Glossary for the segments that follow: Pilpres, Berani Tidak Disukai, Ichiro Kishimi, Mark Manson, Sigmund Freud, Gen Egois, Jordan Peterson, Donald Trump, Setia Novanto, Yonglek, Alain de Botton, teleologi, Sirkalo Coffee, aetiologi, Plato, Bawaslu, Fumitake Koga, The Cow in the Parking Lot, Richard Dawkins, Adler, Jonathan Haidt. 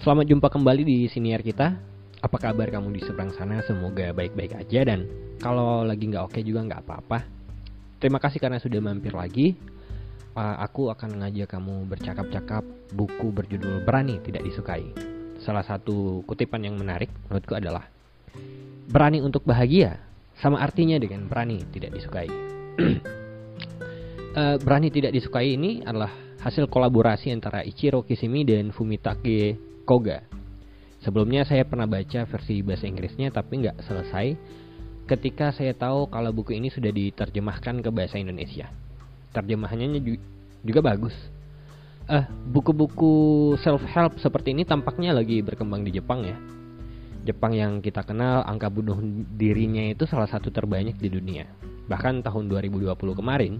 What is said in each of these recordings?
Selamat jumpa kembali di siniar kita. Apa kabar kamu di seberang sana? Semoga baik-baik aja, dan kalau lagi gak oke juga gak apa-apa. Terima kasih karena sudah mampir lagi. Aku akan ngajak kamu bercakap-cakap buku berjudul Berani Tidak Disukai. Salah satu kutipan yang menarik menurutku adalah berani untuk bahagia sama artinya dengan berani tidak disukai. Berani Tidak Disukai ini adalah hasil kolaborasi antara Ichiro Kishimi dan Fumitake Koga. Sebelumnya saya pernah baca versi bahasa Inggrisnya tapi nggak selesai ketika saya tahu kalau buku ini sudah diterjemahkan ke bahasa Indonesia. Terjemahannya juga bagus. Buku-buku self-help seperti ini tampaknya lagi berkembang di Jepang ya. Jepang yang kita kenal, angka bunuh dirinya itu salah satu terbanyak di dunia. Bahkan tahun 2020 kemarin,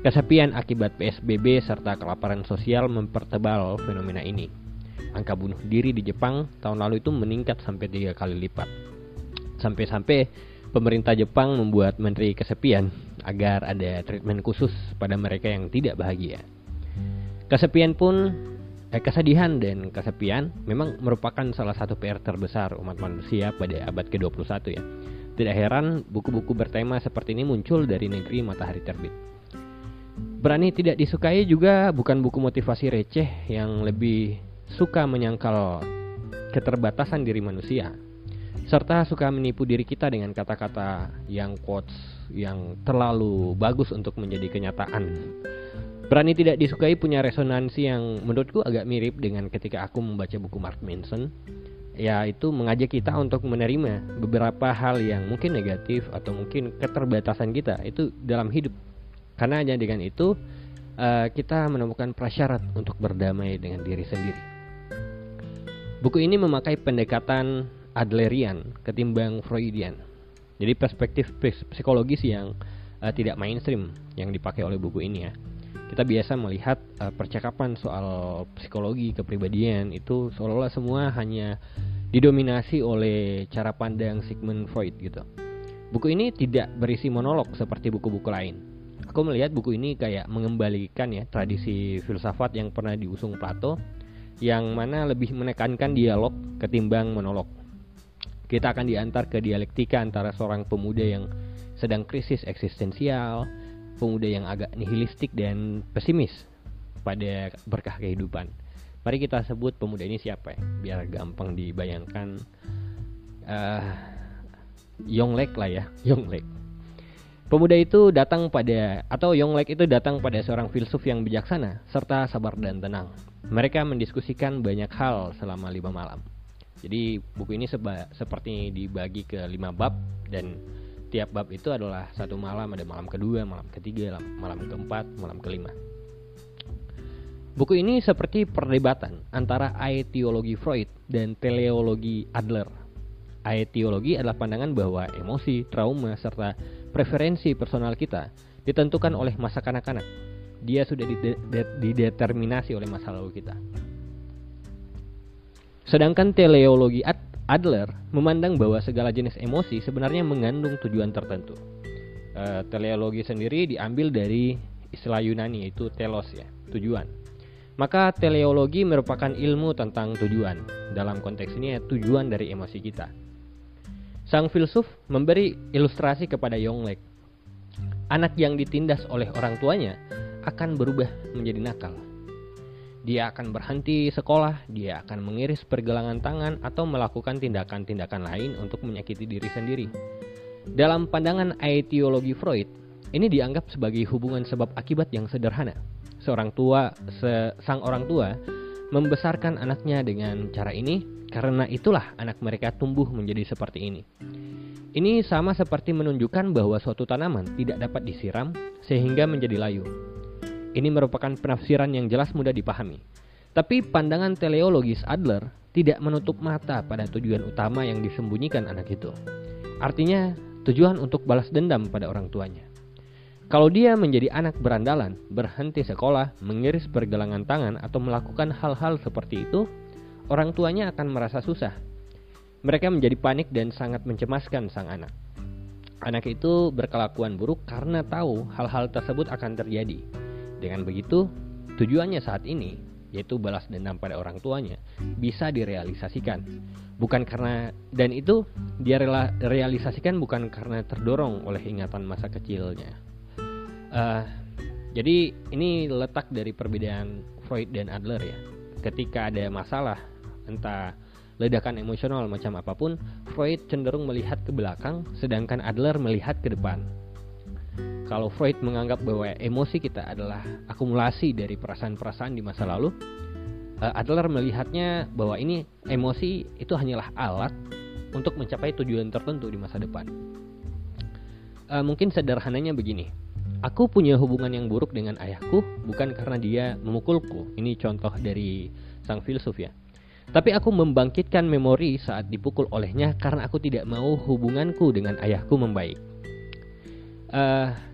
kesepian akibat PSBB serta kelaparan sosial mempertebal fenomena ini. Angka bunuh diri di Jepang tahun lalu itu meningkat sampai 3 kali lipat. Sampai-sampai pemerintah Jepang membuat menteri kesepian agar ada treatment khusus pada mereka yang tidak bahagia. Kesepian pun kesedihan dan kesepian memang merupakan salah satu PR terbesar umat manusia pada abad ke-21 ya. Tidak heran buku-buku bertema seperti ini muncul dari negeri matahari terbit. Berani Tidak Disukai juga bukan buku motivasi receh yang lebih suka menyangkal keterbatasan diri manusia serta suka menipu diri kita dengan kata-kata yang quotes yang terlalu bagus untuk menjadi kenyataan. Berani Tidak Disukai punya resonansi yang menurutku agak mirip dengan ketika aku membaca buku Mark Manson, yaitu mengajak kita untuk menerima beberapa hal yang mungkin negatif atau mungkin keterbatasan kita itu dalam hidup. Karena hanya dengan itu kita menemukan prasyarat untuk berdamai dengan diri sendiri. Buku ini memakai pendekatan Adlerian ketimbang Freudian. Jadi perspektif psikologis yang tidak mainstream yang dipakai oleh buku ini ya. Kita biasa melihat percakapan soal psikologi kepribadian itu seolah-olah semua hanya didominasi oleh cara pandang Sigmund Freud gitu. Buku ini tidak berisi monolog seperti buku-buku lain. Aku melihat buku ini kayak mengembalikan ya tradisi filsafat yang pernah diusung Plato, yang mana lebih menekankan dialog ketimbang monolog. Kita akan diantar ke dialektika antara seorang pemuda yang sedang krisis eksistensial, pemuda yang agak nihilistik dan pesimis pada berkah kehidupan. Mari kita sebut pemuda ini siapa ya, biar gampang dibayangkan. Yonglek. Pemuda itu datang pada seorang filsuf yang bijaksana serta sabar dan tenang. Mereka mendiskusikan banyak hal selama 5 malam. Jadi buku ini seperti dibagi ke 5 bab, dan tiap bab itu adalah satu malam, ada malam kedua, malam ketiga, malam keempat, malam kelima. Buku ini seperti perdebatan antara aetiologi Freud dan teleologi Adler. Aetiologi adalah pandangan bahwa emosi, trauma, serta preferensi personal kita ditentukan oleh masa kanak-kanak. Dia sudah dideterminasi oleh masa lalu kita. Sedangkan teleologi Adler memandang bahwa segala jenis emosi sebenarnya mengandung tujuan tertentu. Teleologi sendiri diambil dari istilah Yunani yaitu telos ya, tujuan. Maka teleologi merupakan ilmu tentang tujuan. Dalam konteks ini ya, tujuan dari emosi kita. Sang filsuf memberi ilustrasi kepada Yonglek. Anak yang ditindas oleh orang tuanya akan berubah menjadi nakal. Dia akan berhenti sekolah, dia akan mengiris pergelangan tangan atau melakukan tindakan-tindakan lain untuk menyakiti diri sendiri. Dalam pandangan aetiologi Freud, ini dianggap sebagai hubungan sebab akibat yang sederhana. Sang orang tua membesarkan anaknya dengan cara ini, karena itulah anak mereka tumbuh menjadi seperti ini. Ini sama seperti menunjukkan bahwa suatu tanaman tidak dapat disiram sehingga menjadi layu. Ini merupakan penafsiran yang jelas mudah dipahami. Tapi pandangan teleologis Adler tidak menutup mata pada tujuan utama yang disembunyikan anak itu. Artinya, tujuan untuk balas dendam pada orang tuanya. Kalau dia menjadi anak berandalan, berhenti sekolah, mengiris pergelangan tangan, atau melakukan hal-hal seperti itu, orang tuanya akan merasa susah. Mereka menjadi panik dan sangat mencemaskan sang anak. Anak itu berkelakuan buruk karena tahu hal-hal tersebut akan terjadi. Dengan begitu, tujuannya saat ini yaitu balas dendam pada orang tuanya, bisa direalisasikan. Bukan karena, dan itu dia realisasikan bukan karena terdorong oleh ingatan masa kecilnya. Jadi ini letak dari perbedaan Freud dan Adler ya. Ketika ada masalah, entah ledakan emosional macam apapun, Freud cenderung melihat ke belakang, sedangkan Adler melihat ke depan. Kalau Freud menganggap bahwa emosi kita adalah akumulasi dari perasaan-perasaan di masa lalu, Adler melihatnya bahwa ini emosi itu hanyalah alat untuk mencapai tujuan tertentu di masa depan. Mungkin sederhananya begini, aku punya hubungan yang buruk dengan ayahku bukan karena dia memukulku. Ini contoh dari sang filsuf ya. Tapi aku membangkitkan memori saat dipukul olehnya karena aku tidak mau hubunganku dengan ayahku membaik.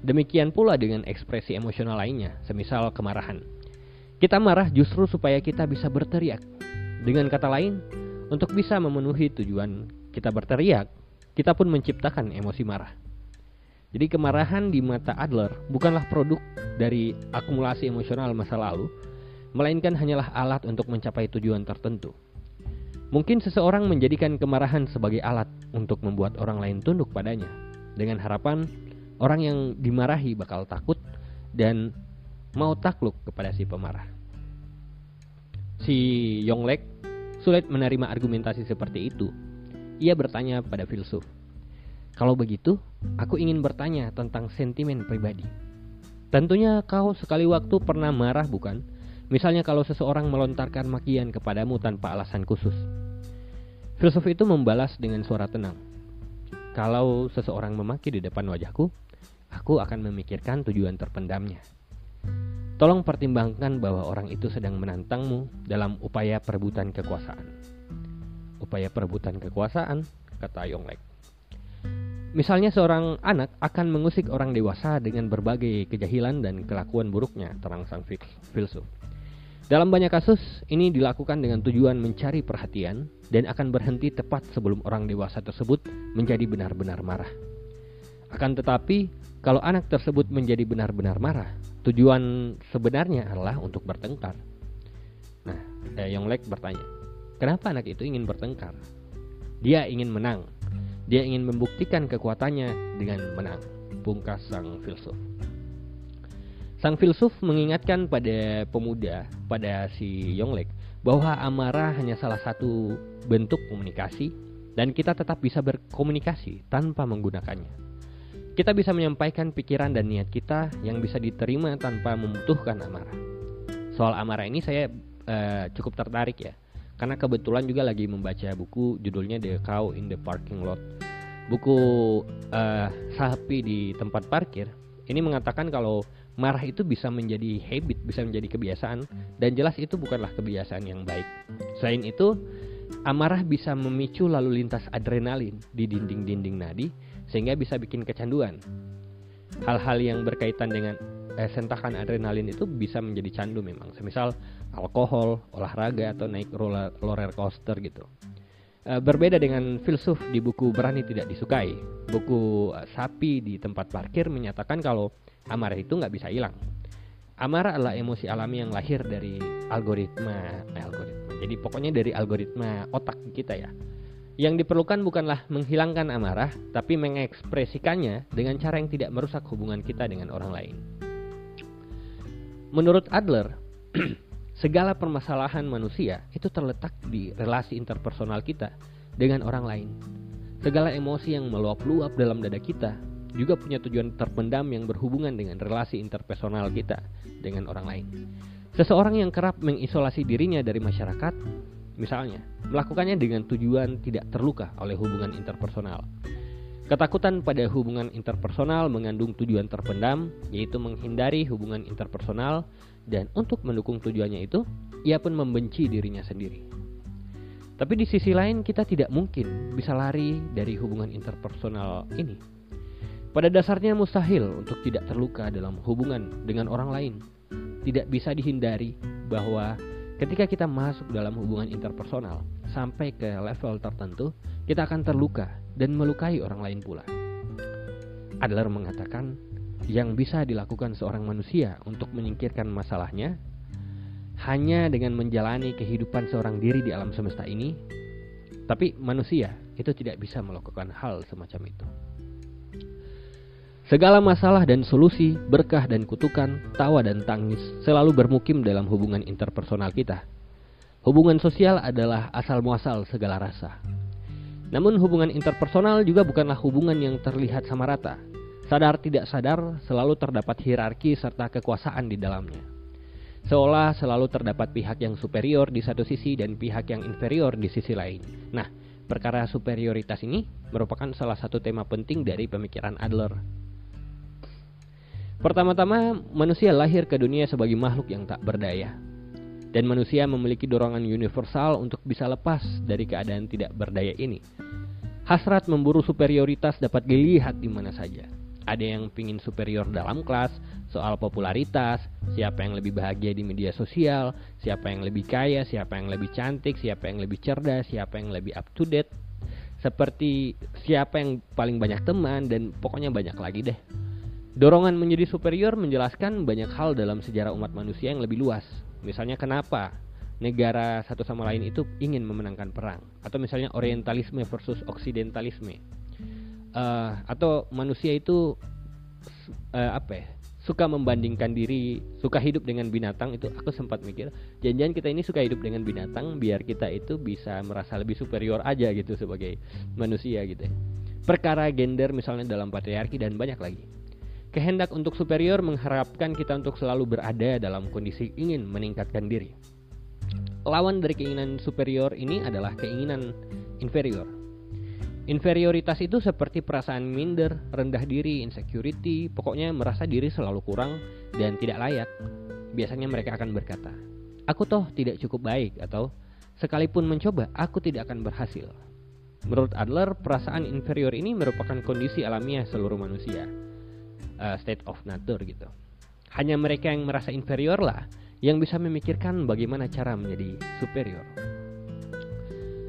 Demikian pula dengan ekspresi emosional lainnya, semisal kemarahan. Kita marah justru supaya kita bisa berteriak. Dengan kata lain, untuk bisa memenuhi tujuan kita berteriak, kita pun menciptakan emosi marah. Jadi kemarahan di mata Adler bukanlah produk dari akumulasi emosional masa lalu, melainkan hanyalah alat untuk mencapai tujuan tertentu. Mungkin seseorang menjadikan kemarahan sebagai alat untuk membuat orang lain tunduk padanya, dengan harapan orang yang dimarahi bakal takut dan mau takluk kepada si pemarah. Si Yonglek sulit menerima argumentasi seperti itu. Ia bertanya pada filsuf, "Kalau begitu, aku ingin bertanya tentang sentimen pribadi. Tentunya kau sekali waktu pernah marah bukan? Misalnya kalau seseorang melontarkan makian kepadamu tanpa alasan khusus." Filsuf itu membalas dengan suara tenang, "Kalau seseorang memaki di depan wajahku, aku akan memikirkan tujuan terpendamnya. Tolong pertimbangkan bahwa orang itu sedang menantangmu dalam upaya perebutan kekuasaan." Upaya perebutan kekuasaan, kata Yonglek. Misalnya seorang anak akan mengusik orang dewasa dengan berbagai kejahilan dan kelakuan buruknya, terang sang filsuf. Dalam banyak kasus, ini dilakukan dengan tujuan mencari perhatian dan akan berhenti tepat sebelum orang dewasa tersebut menjadi benar-benar marah. Akan tetapi, kalau anak tersebut menjadi benar-benar marah, tujuan sebenarnya adalah untuk bertengkar. Nah, Yonglek bertanya, "Kenapa anak itu ingin bertengkar? Dia ingin menang. Dia ingin membuktikan kekuatannya dengan menang," pungkas sang filsuf. Sang filsuf mengingatkan pada pemuda, pada si Yonglek, bahwa amarah hanya salah satu bentuk komunikasi dan kita tetap bisa berkomunikasi tanpa menggunakannya. Kita bisa menyampaikan pikiran dan niat kita yang bisa diterima tanpa membutuhkan amarah. Soal amarah ini saya cukup tertarik ya, karena kebetulan juga lagi membaca buku judulnya The Cow in the Parking Lot. Buku Sapi di Tempat Parkir ini mengatakan kalau marah itu bisa menjadi habit, bisa menjadi kebiasaan, dan jelas itu bukanlah kebiasaan yang baik. Selain itu, amarah bisa memicu lalu lintas adrenalin di dinding-dinding nadi, sehingga bisa bikin kecanduan. Hal-hal yang berkaitan dengan sentakan adrenalin itu bisa menjadi candu memang. Semisal alkohol, olahraga, atau naik roller coaster gitu. Berbeda dengan filsuf di buku Berani Tidak Disukai, buku Sapi di Tempat Parkir menyatakan kalau amarah itu nggak bisa hilang. Amarah adalah emosi alami yang lahir dari algoritma. Jadi pokoknya dari algoritma otak kita ya. Yang diperlukan bukanlah menghilangkan amarah, tapi mengekspresikannya dengan cara yang tidak merusak hubungan kita dengan orang lain. Menurut Adler, segala permasalahan manusia itu terletak di relasi interpersonal kita dengan orang lain. Segala emosi yang meluap-luap dalam dada kita juga punya tujuan terpendam yang berhubungan dengan relasi interpersonal kita dengan orang lain. Seseorang yang kerap mengisolasi dirinya dari masyarakat, misalnya, melakukannya dengan tujuan tidak terluka oleh hubungan interpersonal. Ketakutan pada hubungan interpersonal mengandung tujuan terpendam, yaitu menghindari hubungan interpersonal, dan untuk mendukung tujuannya itu, ia pun membenci dirinya sendiri. Tapi di sisi lain, kita tidak mungkin bisa lari dari hubungan interpersonal ini. Pada dasarnya mustahil untuk tidak terluka dalam hubungan dengan orang lain. Tidak bisa dihindari bahwa ketika kita masuk dalam hubungan interpersonal sampai ke level tertentu, kita akan terluka dan melukai orang lain pula. Adler mengatakan, yang bisa dilakukan seorang manusia untuk menyingkirkan masalahnya hanya dengan menjalani kehidupan seorang diri di alam semesta ini, tapi manusia itu tidak bisa melakukan hal semacam itu. Segala masalah dan solusi, berkah dan kutukan, tawa dan tangis selalu bermukim dalam hubungan interpersonal kita. Hubungan sosial adalah asal-muasal segala rasa. Namun hubungan interpersonal juga bukanlah hubungan yang terlihat sama rata. Sadar tidak sadar, selalu terdapat hierarki serta kekuasaan di dalamnya. Seolah selalu terdapat pihak yang superior di satu sisi dan pihak yang inferior di sisi lain. Nah, perkara superioritas ini merupakan salah satu tema penting dari pemikiran Adler. Pertama-tama, manusia lahir ke dunia sebagai makhluk yang tak berdaya. Dan manusia memiliki dorongan universal untuk bisa lepas dari keadaan tidak berdaya ini. Hasrat memburu superioritas dapat dilihat di mana saja. Ada yang pingin superior dalam kelas, soal popularitas, siapa yang lebih bahagia di media sosial, siapa yang lebih kaya, siapa yang lebih cantik, siapa yang lebih cerdas, siapa yang lebih up to date. Seperti siapa yang paling banyak teman, dan pokoknya banyak lagi deh. Dorongan menjadi superior menjelaskan banyak hal dalam sejarah umat manusia yang lebih luas. Misalnya kenapa negara satu sama lain itu ingin memenangkan perang. Atau misalnya orientalisme versus oksidentalisme. Atau manusia itu suka membandingkan diri, suka hidup dengan binatang. Itu aku sempat mikir, jangan-jangan kita ini suka hidup dengan binatang biar kita itu bisa merasa lebih superior aja gitu sebagai manusia gitu ya. Perkara gender misalnya dalam patriarki dan banyak lagi. Kehendak untuk superior mengharapkan kita untuk selalu berada dalam kondisi ingin meningkatkan diri. Lawan dari keinginan superior ini adalah keinginan inferior. Inferioritas itu seperti perasaan minder, rendah diri, insecurity, pokoknya merasa diri selalu kurang dan tidak layak. Biasanya mereka akan berkata, "Aku toh tidak cukup baik," atau "Sekalipun mencoba, aku tidak akan berhasil." Menurut Adler, perasaan inferior ini merupakan kondisi alamiah seluruh manusia. State of nature gitu. Hanya mereka yang merasa inferior lah yang bisa memikirkan bagaimana cara menjadi superior.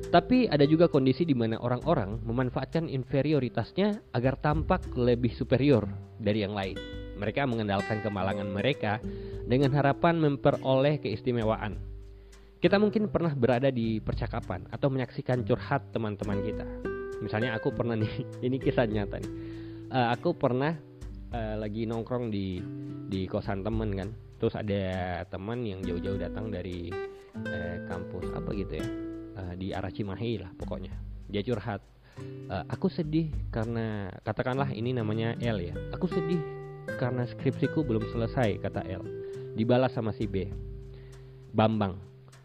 Tapi ada juga kondisi di mana orang-orang memanfaatkan inferioritasnya agar tampak lebih superior dari yang lain. Mereka mengandalkan kemalangan mereka dengan harapan memperoleh keistimewaan. Kita mungkin pernah berada di percakapan atau menyaksikan curhat teman-teman kita. Misalnya aku pernah nih, ini kisah nyata nih. Aku pernah lagi nongkrong di kosan temen kan, terus ada teman yang jauh-jauh datang dari kampus apa gitu ya, di arah Cimahi lah pokoknya. Dia curhat, aku sedih karena, katakanlah ini namanya L ya, aku sedih karena skripsiku belum selesai, kata L. Dibalas sama si B, Bambang,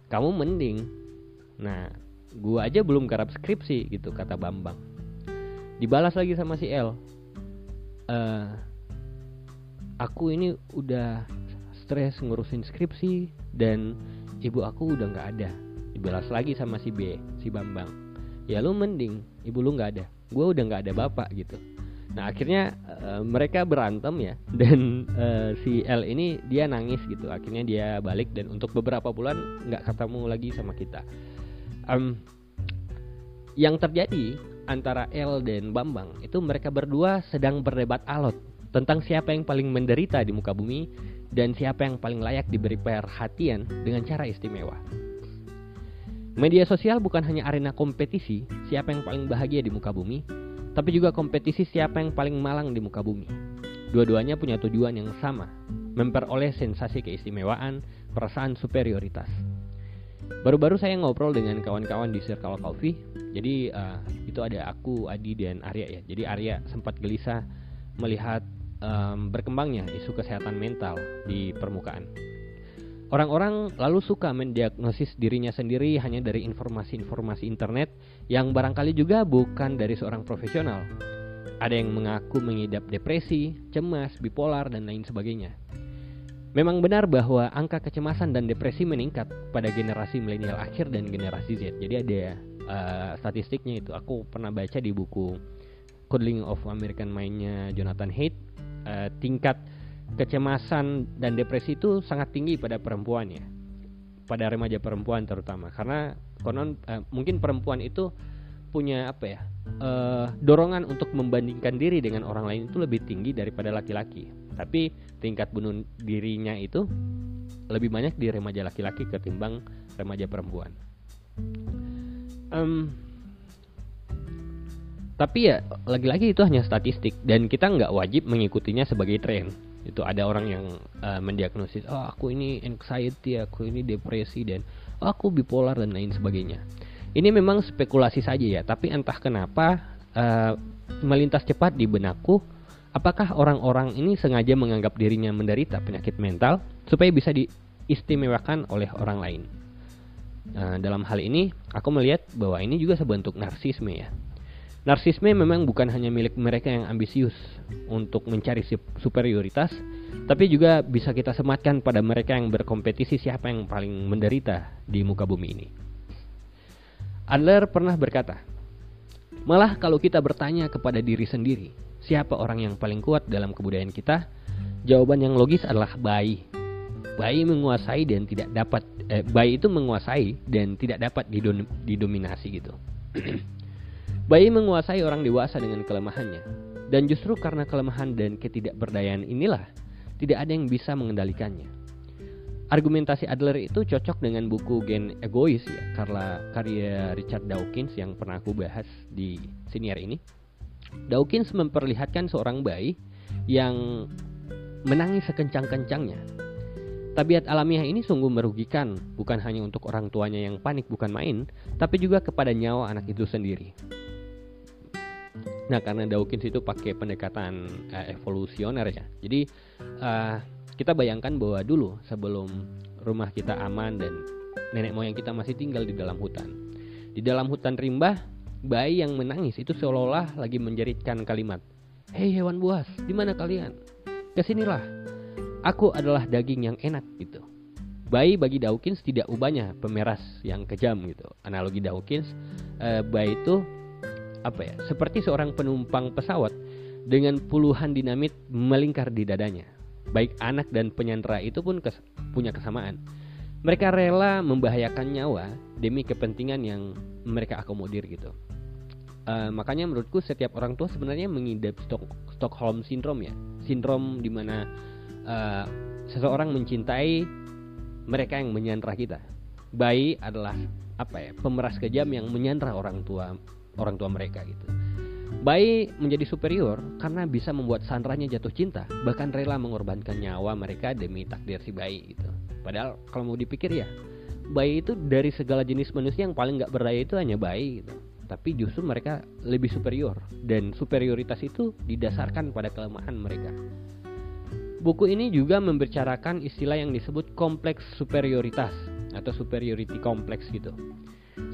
kamu mending. Nah, gua aja belum garap skripsi gitu, kata Bambang. Dibalas lagi sama si L, aku ini udah stres ngurusin skripsi dan ibu aku udah gak ada. Dibalas lagi sama si B, si Bambang, ya lu mending, ibu lu gak ada, gue udah gak ada bapak gitu. Nah akhirnya mereka berantem ya. Dan si L ini dia nangis gitu. Akhirnya dia balik dan untuk beberapa bulan gak ketemu lagi sama kita. Yang terjadi antara L dan Bambang itu mereka berdua sedang berdebat alot tentang siapa yang paling menderita di muka bumi dan siapa yang paling layak diberi perhatian dengan cara istimewa. Media sosial bukan hanya arena kompetisi siapa yang paling bahagia di muka bumi, tapi juga kompetisi siapa yang paling malang di muka bumi. Dua-duanya punya tujuan yang sama, memperoleh sensasi keistimewaan, perasaan superioritas. Baru-baru saya ngobrol dengan kawan-kawan di Sirkalo Coffee. Jadi itu ada aku, Adi, dan Arya ya. Jadi Arya sempat gelisah melihat berkembangnya isu kesehatan mental di permukaan. Orang-orang lalu suka mendiagnosis dirinya sendiri hanya dari informasi-informasi internet yang barangkali juga bukan dari seorang profesional. Ada yang mengaku mengidap depresi, cemas, bipolar, dan lain sebagainya. Memang benar bahwa angka kecemasan dan depresi meningkat pada generasi milenial akhir dan generasi Z. Jadi ada statistiknya itu. Aku pernah baca di buku Coding of American Mind-nya Jonathan Haidt, tingkat kecemasan dan depresi itu sangat tinggi pada perempuan ya, pada remaja perempuan terutama, karena konon mungkin perempuan itu punya dorongan untuk membandingkan diri dengan orang lain itu lebih tinggi daripada laki-laki. Tapi tingkat bunuh dirinya itu lebih banyak di remaja laki-laki ketimbang remaja perempuan. Tapi ya lagi-lagi itu hanya statistik dan kita nggak wajib mengikutinya sebagai tren. Itu ada orang yang mendiagnosis, oh aku ini anxiety, aku ini depresi, dan oh, aku bipolar dan lain sebagainya. Ini memang spekulasi saja ya, tapi entah kenapa melintas cepat di benakku, apakah orang-orang ini sengaja menganggap dirinya menderita penyakit mental supaya bisa diistimewakan oleh orang lain. Dalam hal ini aku melihat bahwa ini juga sebentuk narsisme ya. Narsisme memang bukan hanya milik mereka yang ambisius untuk mencari superioritas, tapi juga bisa kita sematkan pada mereka yang berkompetisi siapa yang paling menderita di muka bumi ini. Adler pernah berkata, malah kalau kita bertanya kepada diri sendiri, siapa orang yang paling kuat dalam kebudayaan kita, jawaban yang logis adalah bayi. Bayi itu menguasai dan tidak dapat didominasi gitu. Bayi menguasai orang dewasa dengan kelemahannya. Dan justru karena kelemahan dan ketidakberdayaan inilah, tidak ada yang bisa mengendalikannya. Argumentasi Adler itu cocok dengan buku Gen Egois ya, karya Richard Dawkins yang pernah aku bahas di siniar ini. Dawkins memperlihatkan seorang bayi yang menangis sekencang-kencangnya. Tabiat alamiah ini sungguh merugikan, bukan hanya untuk orang tuanya yang panik bukan main, tapi juga kepada nyawa anak itu sendiri. Nah, karena Dawkins itu pakai pendekatan evolusioner ya. Jadi kita bayangkan bahwa dulu sebelum rumah kita aman dan nenek moyang kita masih tinggal di dalam hutan. Di dalam hutan rimbah, bayi yang menangis itu seolah-olah lagi menjeritkan kalimat, "Hei hewan buas, di mana kalian? Kesinilah. Aku adalah daging yang enak," gitu. Bayi bagi Dawkins tidak ubahnya pemeras yang kejam gitu. Analogi Dawkins, bayi itu seperti seorang penumpang pesawat dengan puluhan dinamit melingkar di dadanya. Baik anak dan penyandera itu pun punya kesamaan. Mereka rela membahayakan nyawa demi kepentingan yang mereka akomodir gitu. Makanya menurutku setiap orang tua sebenarnya mengidap Stockholm syndrome ya. Sindrom di mana seseorang mencintai mereka yang menyandera kita. Bayi adalah pemeras kejam yang menyandera orang tua mereka gitu. Bayi menjadi superior karena bisa membuat sandranya jatuh cinta, bahkan rela mengorbankan nyawa mereka demi takdir si bayi gitu. Padahal kalau mau dipikir ya, bayi itu dari segala jenis manusia yang paling gak berdaya itu hanya bayi gitu. Tapi justru mereka lebih superior, dan superioritas itu didasarkan pada kelemahan mereka. Buku ini juga membicarakan istilah yang disebut kompleks superioritas atau superiority complex gitu.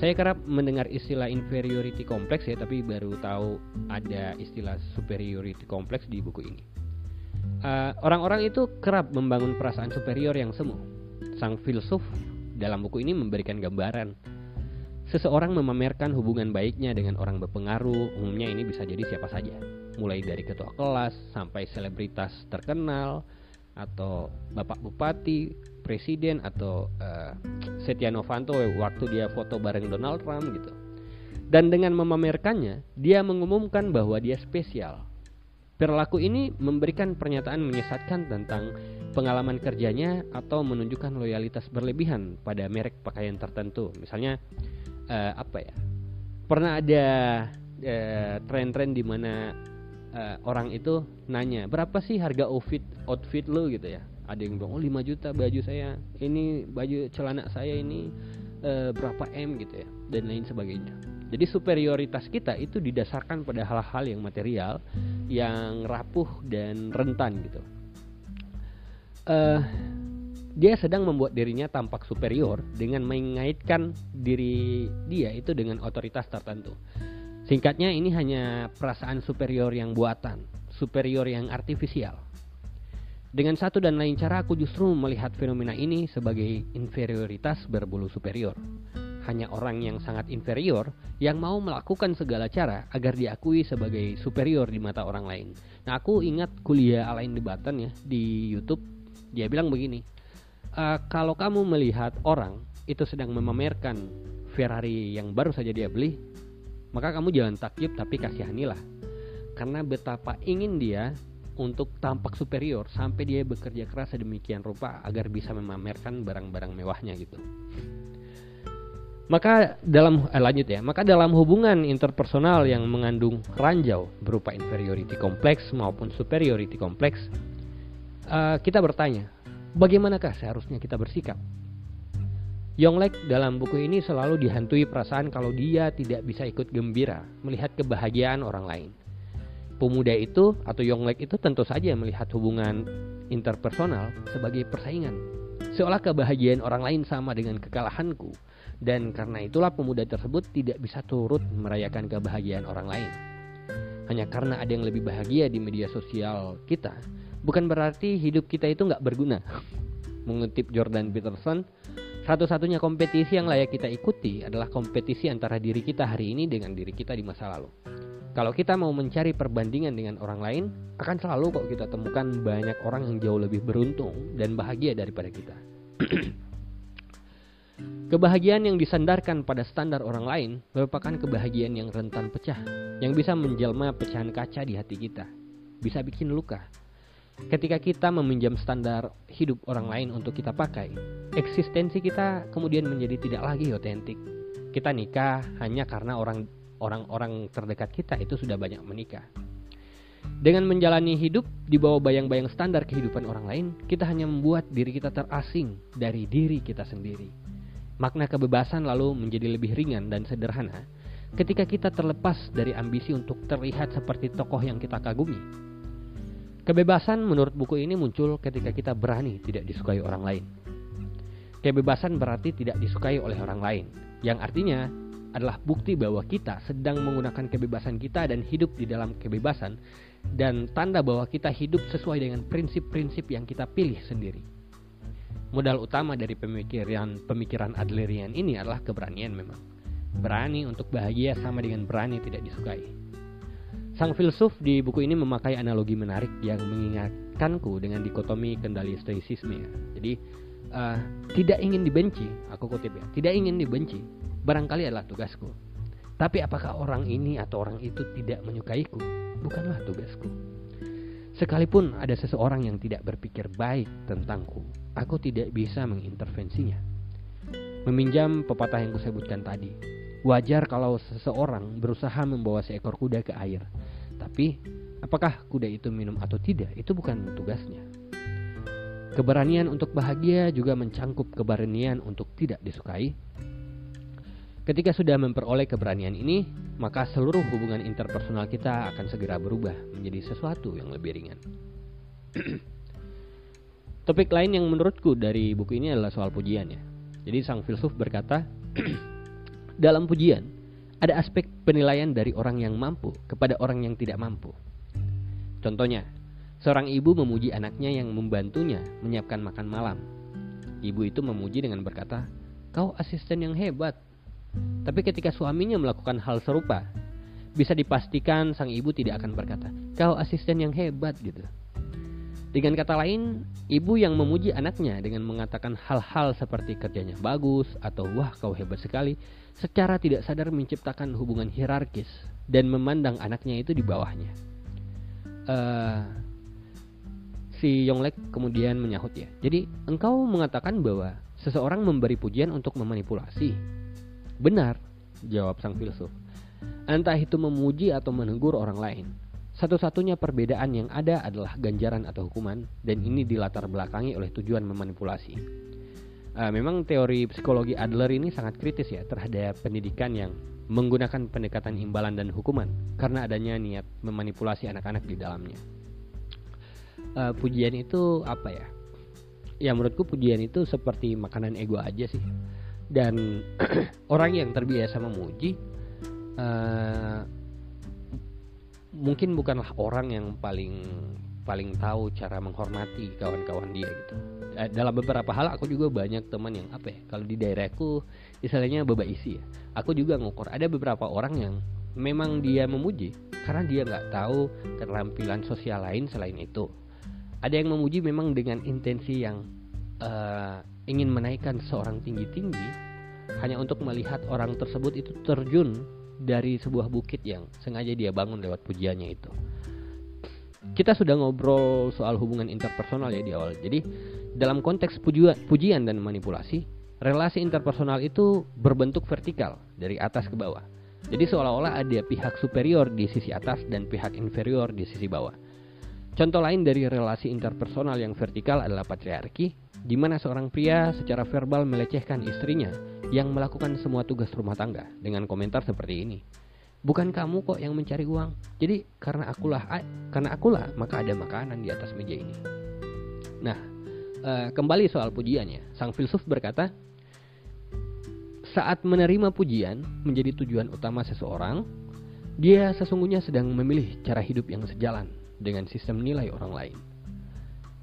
Saya kerap mendengar istilah inferiority complex ya, tapi baru tahu ada istilah superiority complex di buku ini. Orang-orang itu kerap membangun perasaan superior yang semu. Sang filsuf dalam buku ini memberikan gambaran. Seseorang memamerkan hubungan baiknya dengan orang berpengaruh, umumnya ini bisa jadi siapa saja. Mulai dari ketua kelas sampai selebritas terkenal, atau bapak bupati, presiden, atau Setia Novanto waktu dia foto bareng Donald Trump gitu. Dan dengan memamerkannya, dia mengumumkan bahwa dia spesial. Perilaku ini memberikan pernyataan menyesatkan tentang pengalaman kerjanya atau menunjukkan loyalitas berlebihan pada merek pakaian tertentu. Misalnya pernah ada tren-tren di mana orang itu nanya, "Berapa sih harga outfit lo?" gitu ya. Ada yang bilang, "Oh 5 juta baju saya, ini baju celana saya ini berapa M gitu ya," dan lain sebagainya. Jadi superioritas kita itu didasarkan pada hal-hal yang material, yang rapuh dan rentan gitu. Dia sedang membuat dirinya tampak superior dengan mengaitkan diri dia itu dengan otoritas tertentu. Singkatnya ini hanya perasaan superior yang buatan, superior yang artifisial. Dengan satu dan lain cara aku justru melihat fenomena ini sebagai inferioritas berbulu superior. Hanya orang yang sangat inferior yang mau melakukan segala cara agar diakui sebagai superior di mata orang lain. Nah, aku ingat kuliah Alain de Botton ya di YouTube. Dia bilang begini, kalau kamu melihat orang itu sedang memamerkan Ferrari yang baru saja dia beli, maka kamu jangan takjub tapi kasihanilah. Karena betapa ingin dia untuk tampak superior sampai dia bekerja keras sedemikian rupa agar bisa memamerkan barang-barang mewahnya gitu. Maka dalam hubungan interpersonal yang mengandung ranjau berupa inferiority complex maupun superiority complex, kita bertanya, bagaimanakah seharusnya kita bersikap? Yonglek dalam buku ini selalu dihantui perasaan kalau dia tidak bisa ikut gembira melihat kebahagiaan orang lain. Pemuda itu atau Yonglek itu tentu saja melihat hubungan interpersonal sebagai persaingan, seolah kebahagiaan orang lain sama dengan kekalahanku. Dan karena itulah pemuda tersebut tidak bisa turut merayakan kebahagiaan orang lain. Hanya karena ada yang lebih bahagia di media sosial kita, bukan berarti hidup kita itu gak berguna. Mengutip Jordan Peterson, satu-satunya kompetisi yang layak kita ikuti adalah kompetisi antara diri kita hari ini dengan diri kita di masa lalu. Kalau kita mau mencari perbandingan dengan orang lain, akan selalu kok kita temukan banyak orang yang jauh lebih beruntung dan bahagia daripada kita. Kebahagiaan yang disandarkan pada standar orang lain merupakan kebahagiaan yang rentan pecah, yang bisa menjelma pecahan kaca di hati kita, bisa bikin luka. Ketika kita meminjam standar hidup orang lain untuk kita pakai, eksistensi kita kemudian menjadi tidak lagi otentik. Kita nikah hanya karena orang-orang terdekat kita itu sudah banyak menikah. Dengan menjalani hidup di bawah bayang-bayang standar kehidupan orang lain, kita hanya membuat diri kita terasing dari diri kita sendiri. Makna kebebasan lalu menjadi lebih ringan dan sederhana ketika kita terlepas dari ambisi untuk terlihat seperti tokoh yang kita kagumi. Kebebasan menurut buku ini muncul ketika kita berani tidak disukai orang lain. Kebebasan berarti tidak disukai oleh orang lain, yang artinya adalah bukti bahwa kita sedang menggunakan kebebasan kita dan hidup di dalam kebebasan, dan tanda bahwa kita hidup sesuai dengan prinsip-prinsip yang kita pilih sendiri. Modal utama dari pemikiran Adlerian ini adalah keberanian memang. Berani untuk bahagia sama dengan berani tidak disukai. Sang filsuf di buku ini memakai analogi menarik yang mengingatkanku dengan dikotomi kendali stoicisme. Jadi, tidak ingin dibenci, aku kutip ya, tidak ingin dibenci, barangkali adalah tugasku. Tapi apakah orang ini atau orang itu tidak menyukaiku? Bukanlah tugasku. Sekalipun ada seseorang yang tidak berpikir baik tentangku, aku tidak bisa mengintervensinya. Meminjam pepatah yang kusebutkan tadi, wajar kalau seseorang berusaha membawa seekor kuda ke air, tapi apakah kuda itu minum atau tidak, itu bukan tugasnya. Keberanian untuk bahagia juga mencangkup keberanian untuk tidak disukai. Ketika sudah memperoleh keberanian ini, maka seluruh hubungan interpersonal kita akan segera berubah menjadi sesuatu yang lebih ringan. Topik lain yang menurutku dari buku ini adalah soal pujian ya. Jadi sang filsuf berkata, dalam pujian ada aspek penilaian dari orang yang mampu kepada orang yang tidak mampu. Contohnya, seorang ibu memuji anaknya yang membantunya menyiapkan makan malam. Ibu itu memuji dengan berkata, "Kau asisten yang hebat." Tapi ketika suaminya melakukan hal serupa, bisa dipastikan sang ibu tidak akan berkata, "Kau asisten yang hebat," gitu. Dengan kata lain, ibu yang memuji anaknya dengan mengatakan hal-hal seperti kerjanya bagus atau "wah, kau hebat sekali," secara tidak sadar menciptakan hubungan hierarkis dan memandang anaknya itu di bawahnya. Si Yonglek kemudian menyahut ya, "Jadi engkau mengatakan bahwa seseorang memberi pujian untuk memanipulasi?" "Benar," jawab sang filsuf. "Entah itu memuji atau menegur orang lain. Satu-satunya perbedaan yang ada adalah ganjaran atau hukuman, dan ini dilatar belakangi oleh tujuan memanipulasi." Memang teori psikologi Adler ini sangat kritis ya terhadap pendidikan yang menggunakan pendekatan imbalan dan hukuman karena adanya niat memanipulasi anak-anak di dalamnya. Pujian itu apa ya? Ya menurutku pujian itu seperti makanan ego aja sih. Dan orang yang terbiasa memuji mungkin bukanlah orang yang paling tahu cara menghormati kawan-kawan dia gitu. Dalam beberapa hal aku juga banyak teman yang kalau di daerahku istilahnya baba isi ya. Aku juga ngukur ada beberapa orang yang memang dia memuji karena dia nggak tahu keterampilan sosial lain selain itu. Ada yang memuji memang dengan intensi yang ingin menaikkan seorang tinggi-tinggi hanya untuk melihat orang tersebut itu terjun dari sebuah bukit yang sengaja dia bangun lewat pujiannya itu. Kita sudah ngobrol soal hubungan interpersonal ya di awal. Jadi dalam konteks pujian dan manipulasi, relasi interpersonal itu berbentuk vertikal dari atas ke bawah. Jadi seolah-olah ada pihak superior di sisi atas dan pihak inferior di sisi bawah. Contoh lain dari relasi interpersonal yang vertikal adalah patriarki, di mana seorang pria secara verbal melecehkan istrinya yang melakukan semua tugas rumah tangga dengan komentar seperti ini. Bukan kamu kok yang mencari uang. Jadi karena akulah maka ada makanan di atas meja ini. Nah, kembali soal pujiannya. Sang filsuf berkata, saat menerima pujian menjadi tujuan utama seseorang, dia sesungguhnya sedang memilih cara hidup yang sejalan dengan sistem nilai orang lain.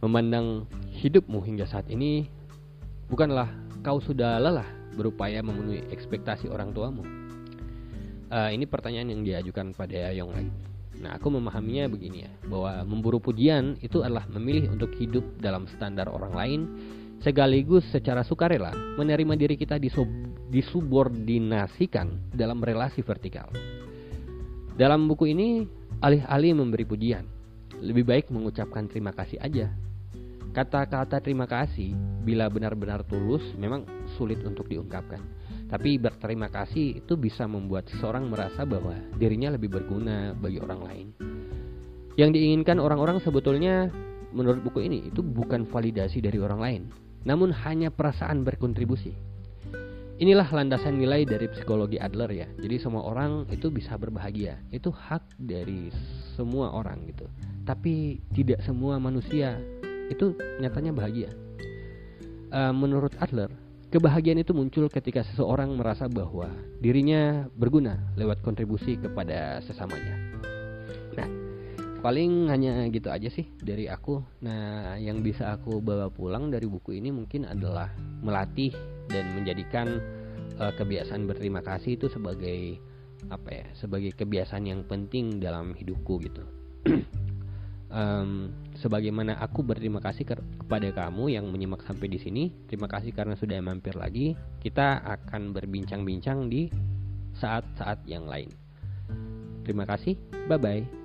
Memandang hidupmu hingga saat ini, bukanlah kau sudah lelah berupaya memenuhi ekspektasi orang tuamu? Ini pertanyaan yang diajukan pada Yonglek. Nah, aku memahaminya begini ya, bahwa memburu pujian itu adalah memilih untuk hidup dalam standar orang lain, sekaligus secara sukarela menerima diri kita disubordinasikan dalam relasi vertikal. Dalam buku ini, alih-alih memberi pujian, lebih baik mengucapkan terima kasih aja. Kata-kata terima kasih, bila benar-benar tulus, memang sulit untuk diungkapkan. Tapi berterima kasih itu bisa membuat seseorang merasa bahwa dirinya lebih berguna bagi orang lain. Yang diinginkan orang-orang sebetulnya menurut buku ini itu bukan validasi dari orang lain, namun hanya perasaan berkontribusi. Inilah landasan nilai dari psikologi Adler ya. Jadi semua orang itu bisa berbahagia, itu hak dari semua orang gitu. Tapi tidak semua manusia itu nyatanya bahagia. Menurut Adler, kebahagiaan itu muncul ketika seseorang merasa bahwa dirinya berguna lewat kontribusi kepada sesamanya. Nah, paling hanya gitu aja sih dari aku. Nah, yang bisa aku bawa pulang dari buku ini mungkin adalah melatih dan menjadikan kebiasaan berterima kasih itu sebagai sebagai kebiasaan yang penting dalam hidupku gitu. Sebagaimana aku berterima kasih kepada kamu yang menyimak sampai di sini. Terima kasih karena sudah mampir lagi. Kita akan berbincang-bincang di saat-saat yang lain. Terima kasih. Bye-bye.